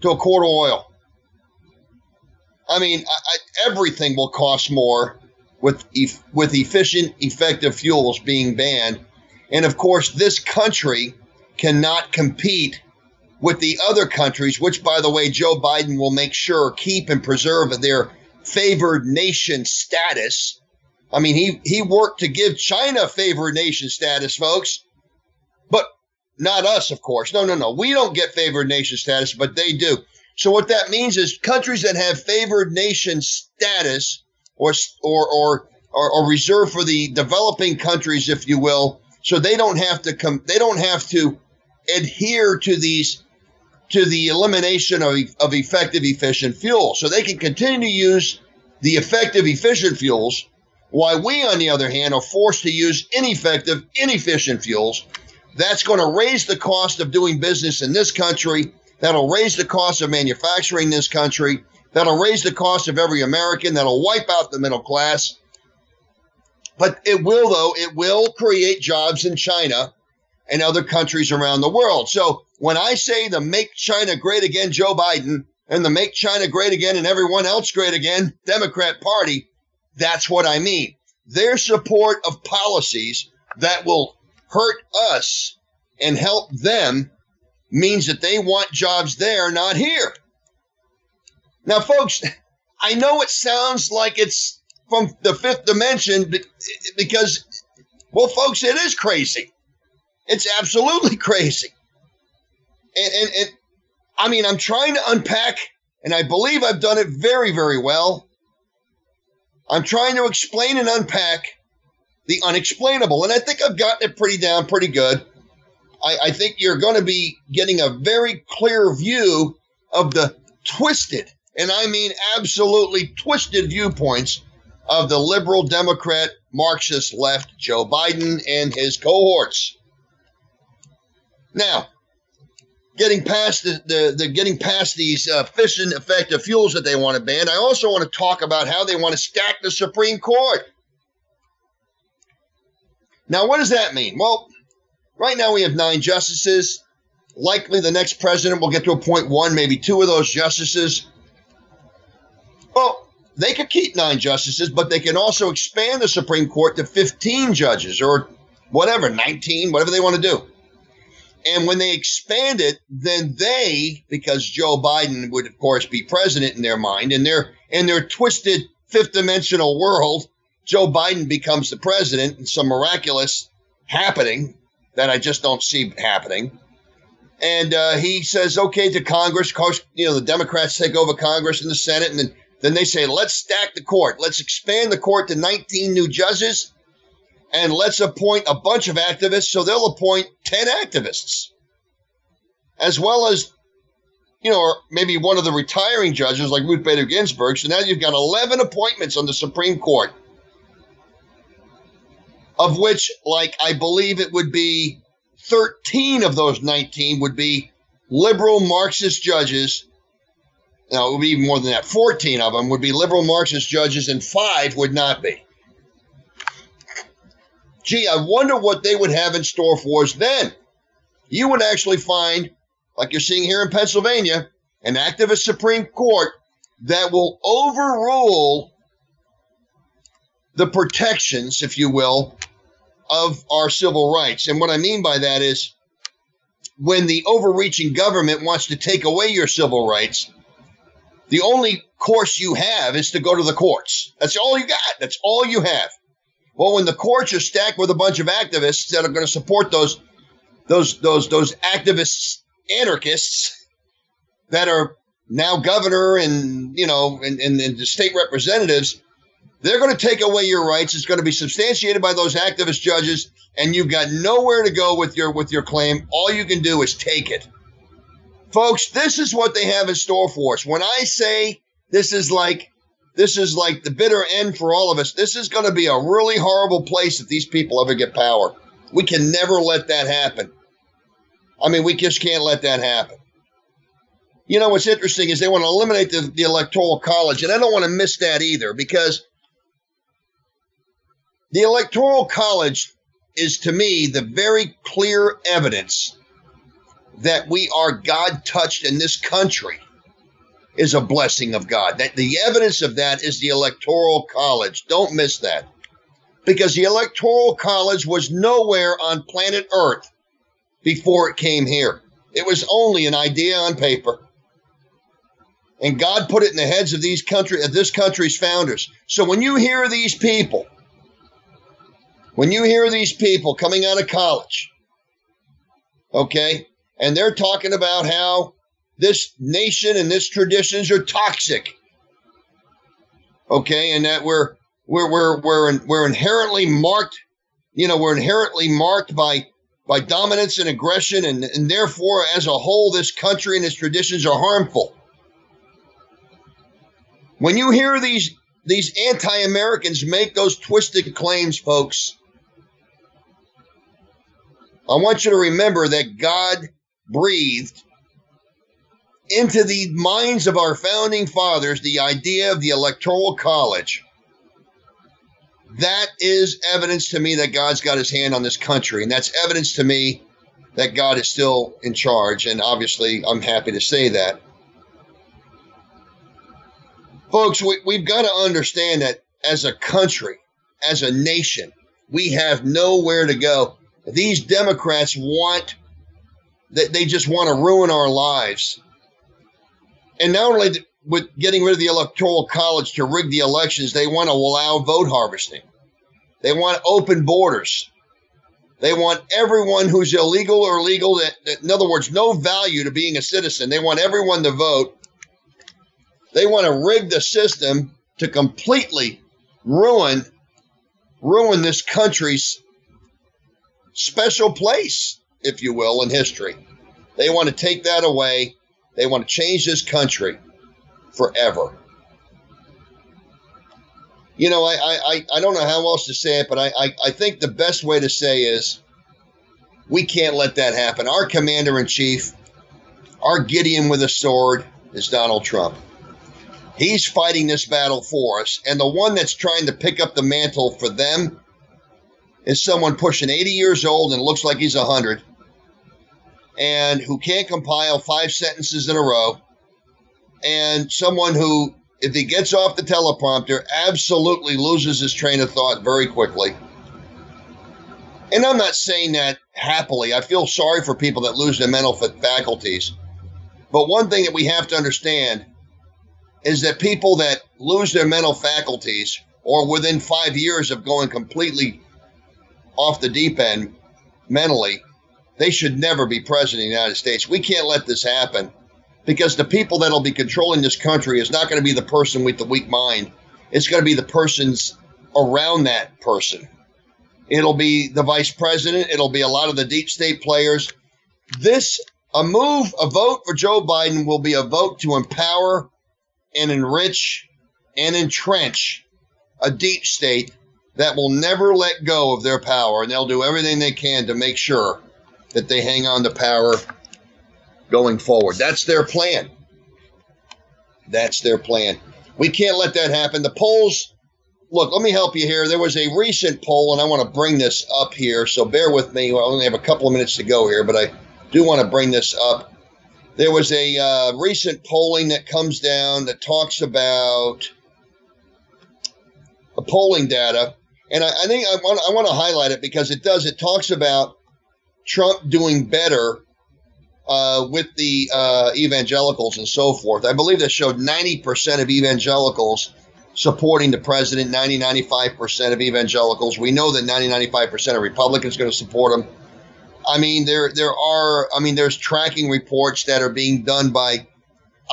to a quart of oil. I mean, everything will cost more with efficient, effective fuels being banned. And, of course, this country cannot compete with the other countries, which, by the way, Joe Biden will make sure keep and preserve their favored nation status. I mean, he worked to give China favored nation status, folks, but not us, of course. No. We don't get favored nation status, but they do. So what that means is countries that have favored nation status or reserved for the developing countries, if you will, so they don't have to adhere to the elimination of effective, efficient fuels. So they can continue to use the effective, efficient fuels, while we, on the other hand, are forced to use ineffective, inefficient fuels. That's going to raise the cost of doing business in this country. That'll raise the cost of manufacturing in this country. That'll raise the cost of every American. That'll wipe out the middle class. But it will, though, it will create jobs in China and other countries around the world. So when I say the Make China Great Again Joe Biden and the Make China Great Again and everyone else great again Democrat Party, that's what I mean. Their support of policies that will hurt us and help them means that they want jobs there, not here. Now, folks, I know it sounds like it's from the fifth dimension because, well, folks, it is crazy. It's absolutely crazy. And I mean, I'm trying to unpack, and I believe I've done it very, very well. I'm trying to explain and unpack the unexplainable, and I think I've gotten it pretty good. I think you're going to be getting a very clear view of the twisted, and I mean absolutely twisted viewpoints of the liberal Democrat Marxist left, Joe Biden and his cohorts. Now, getting past these efficient, effective fuels that they want to ban, I also want to talk about how they want to stack the Supreme Court. Now, what does that mean? Well, right now we have 9 justices. Likely the next president will get to appoint 1, maybe 2 of those justices. Well, they could keep 9 justices, but they can also expand the Supreme Court to 15 judges or whatever, 19, whatever they want to do. And when they expand it, then they, because Joe Biden would, of course, be president in their mind, in their twisted fifth-dimensional world, Joe Biden becomes the president in some miraculous happening that I just don't see happening. And he says, okay, to Congress, you know, the Democrats take over Congress and the Senate, and then they say, let's stack the court. Let's expand the court to 19 new judges, and let's appoint a bunch of activists. So they'll appoint 10 activists, as well as you know, or maybe one of the retiring judges like Ruth Bader Ginsburg. So now you've got 11 appointments on the Supreme Court, of which, like, I believe it would be 13 of those 19 would be liberal Marxist judges. Now, it would be even more than that. 14 of them would be liberal Marxist judges and 5 would not be. Gee, I wonder what they would have in store for us then. You would actually find, like you're seeing here in Pennsylvania, an activist Supreme Court that will overrule the protections, if you will, of our civil rights. And what I mean by that is when the overreaching government wants to take away your civil rights, the only course you have is to go to the courts. That's all you got. That's all you have. Well, when the courts are stacked with a bunch of activists that are going to support those activists, anarchists that are now governor and, you know, and the state representatives, they're going to take away your rights. It's going to be substantiated by those activist judges, and you've got nowhere to go with your claim. All you can do is take it. Folks, this is what they have in store for us. When I say this is like the bitter end for all of us, this is going to be a really horrible place if these people ever get power. We can never let that happen. I mean, we just can't let that happen. You know, what's interesting is they want to eliminate the Electoral College, and I don't want to miss that either, because the Electoral College is, to me, the very clear evidence that we are God-touched in this country is a blessing of God. That the evidence of that is the Electoral College. Don't miss that. Because the Electoral College was nowhere on planet Earth before it came here. It was only an idea on paper. And God put it in the heads of this country's founders. So when you hear these people, coming out of college, okay, and they're talking about how this nation and this traditions are toxic, okay, and that we're inherently marked, you know, by dominance and aggression, and therefore, as a whole, this country and its traditions are harmful. When you hear these anti-Americans make those twisted claims, folks, I want you to remember that God breathed into the minds of our founding fathers the idea of the Electoral College. That is evidence to me that God's got his hand on this country. And that's evidence to me that God is still in charge. And obviously, I'm happy to say that. Folks, we've got to understand that as a country, as a nation, we have nowhere to go. These Democrats they just want to ruin our lives. And not only with getting rid of the Electoral College to rig the elections, they want to allow vote harvesting. They want open borders. They want everyone who's illegal or legal, in other words, no value to being a citizen. They want everyone to vote. They want to rig the system to completely ruin this country's special place, if you will, in history. They want to take that away. They want to change this country forever. You know, I don't know how else to say it, but I think the best way to say is we can't let that happen. Our commander-in-chief, our Gideon with a sword, is Donald Trump. He's fighting this battle for us, and the one that's trying to pick up the mantle for them is someone pushing 80 years old and looks like he's 100, and who can't compile 5 sentences in a row, and someone who, if he gets off the teleprompter, absolutely loses his train of thought very quickly. And I'm not saying that happily. I feel sorry for people that lose their mental faculties. But one thing that we have to understand is that people that lose their mental faculties, or within 5 years of going completely off the deep end mentally, they should never be president of the United States. We can't let this happen. Because the people that'll be controlling this country is not going to be the person with the weak mind. It's going to be the persons around that person. It'll be the vice president. It'll be a lot of the deep state players. This A vote for Joe Biden will be a vote to empower and enrich and entrench a deep state that will never let go of their power, and they'll do everything they can to make sure that they hang on to power going forward. That's their plan. That's their plan. We can't let that happen. The polls, look, let me help you here. There was a recent poll, and I want to bring this up here, so bear with me. I only have a couple of minutes to go here, but I do want to bring this up. There was a recent polling that comes down that talks about the polling data, and I think I want to highlight it because it does. It talks about Trump doing better with the evangelicals and so forth. I believe that showed 90% of evangelicals supporting the president, 90-95% of evangelicals. We know that 90-95% of Republicans are going to support him. I mean, there's tracking reports that are being done by,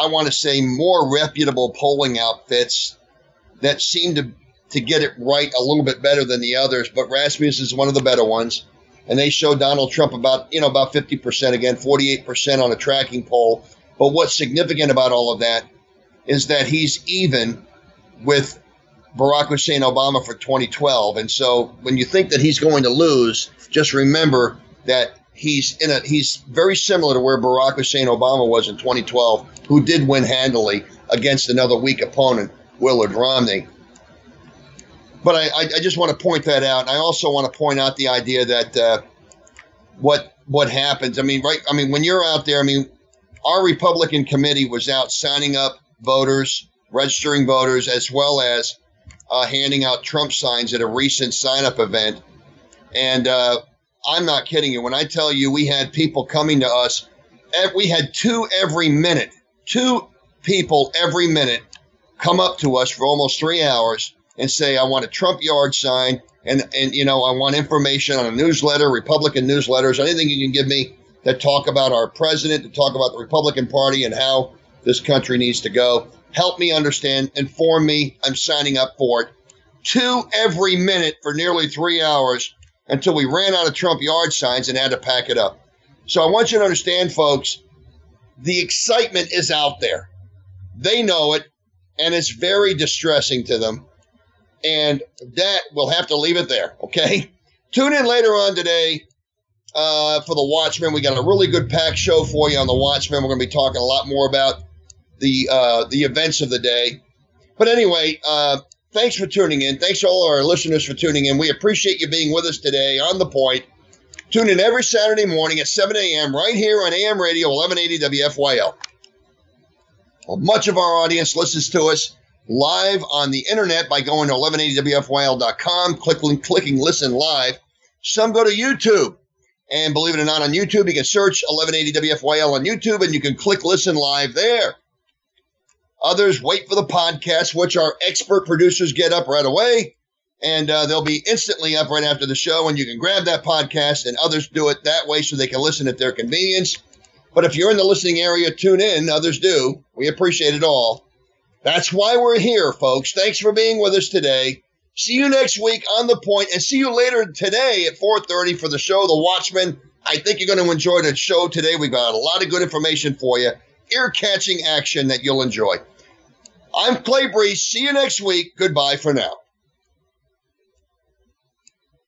I want to say, more reputable polling outfits that seem to get it right a little bit better than the others, but Rasmussen is one of the better ones. And they show Donald Trump about 50%, again, 48% on a tracking poll. But what's significant about all of that is that he's even with Barack Hussein Obama for 2012. And so when you think that he's going to lose, just remember that he's very similar to where Barack Hussein Obama was in 2012, who did win handily against another weak opponent, Willard Romney. But I just want to point that out. And I also want to point out the idea that what happens. I mean, when you're out there, our Republican committee was out signing up voters, registering voters, as well as handing out Trump signs at a recent sign-up event. And I'm not kidding you. When I tell you we had people coming to us, we had two people every minute come up to us for almost 3 hours and say, I want a Trump yard sign, and I want information on a newsletter, Republican newsletters, anything you can give me that talk about our president, to talk about the Republican Party and how this country needs to go. Help me understand, inform me, I'm signing up for it. Two every minute for nearly 3 hours until we ran out of Trump yard signs and had to pack it up. So I want you to understand, folks, the excitement is out there. They know it, and it's very distressing to them. And that, we'll have to leave it there, okay? Tune in later on today for The Watchmen. We got a really good packed show for you on The Watchmen. We're going to be talking a lot more about the events of the day. But anyway, thanks for tuning in. Thanks to all our listeners for tuning in. We appreciate you being with us today on The Point. Tune in every Saturday morning at 7 a.m. right here on AM Radio 1180 WFYL. Well, much of our audience listens to us live on the internet by going to 1180WFYL.com, clicking Listen Live. Some go to YouTube, and believe it or not, on YouTube, you can search 1180WFYL on YouTube, and you can click Listen Live there. Others wait for the podcast, which our expert producers get up right away, and they'll be instantly up right after the show, and you can grab that podcast, and others do it that way so they can listen at their convenience. But if you're in the listening area, tune in. Others do. We appreciate it all. That's why we're here, folks. Thanks for being with us today. See you next week on The Point, and see you later today at 4:30 for the show, The Watchmen. I think you're going to enjoy the show today. We've got a lot of good information for you, ear-catching action that you'll enjoy. I'm Clay Brees. See you next week. Goodbye for now.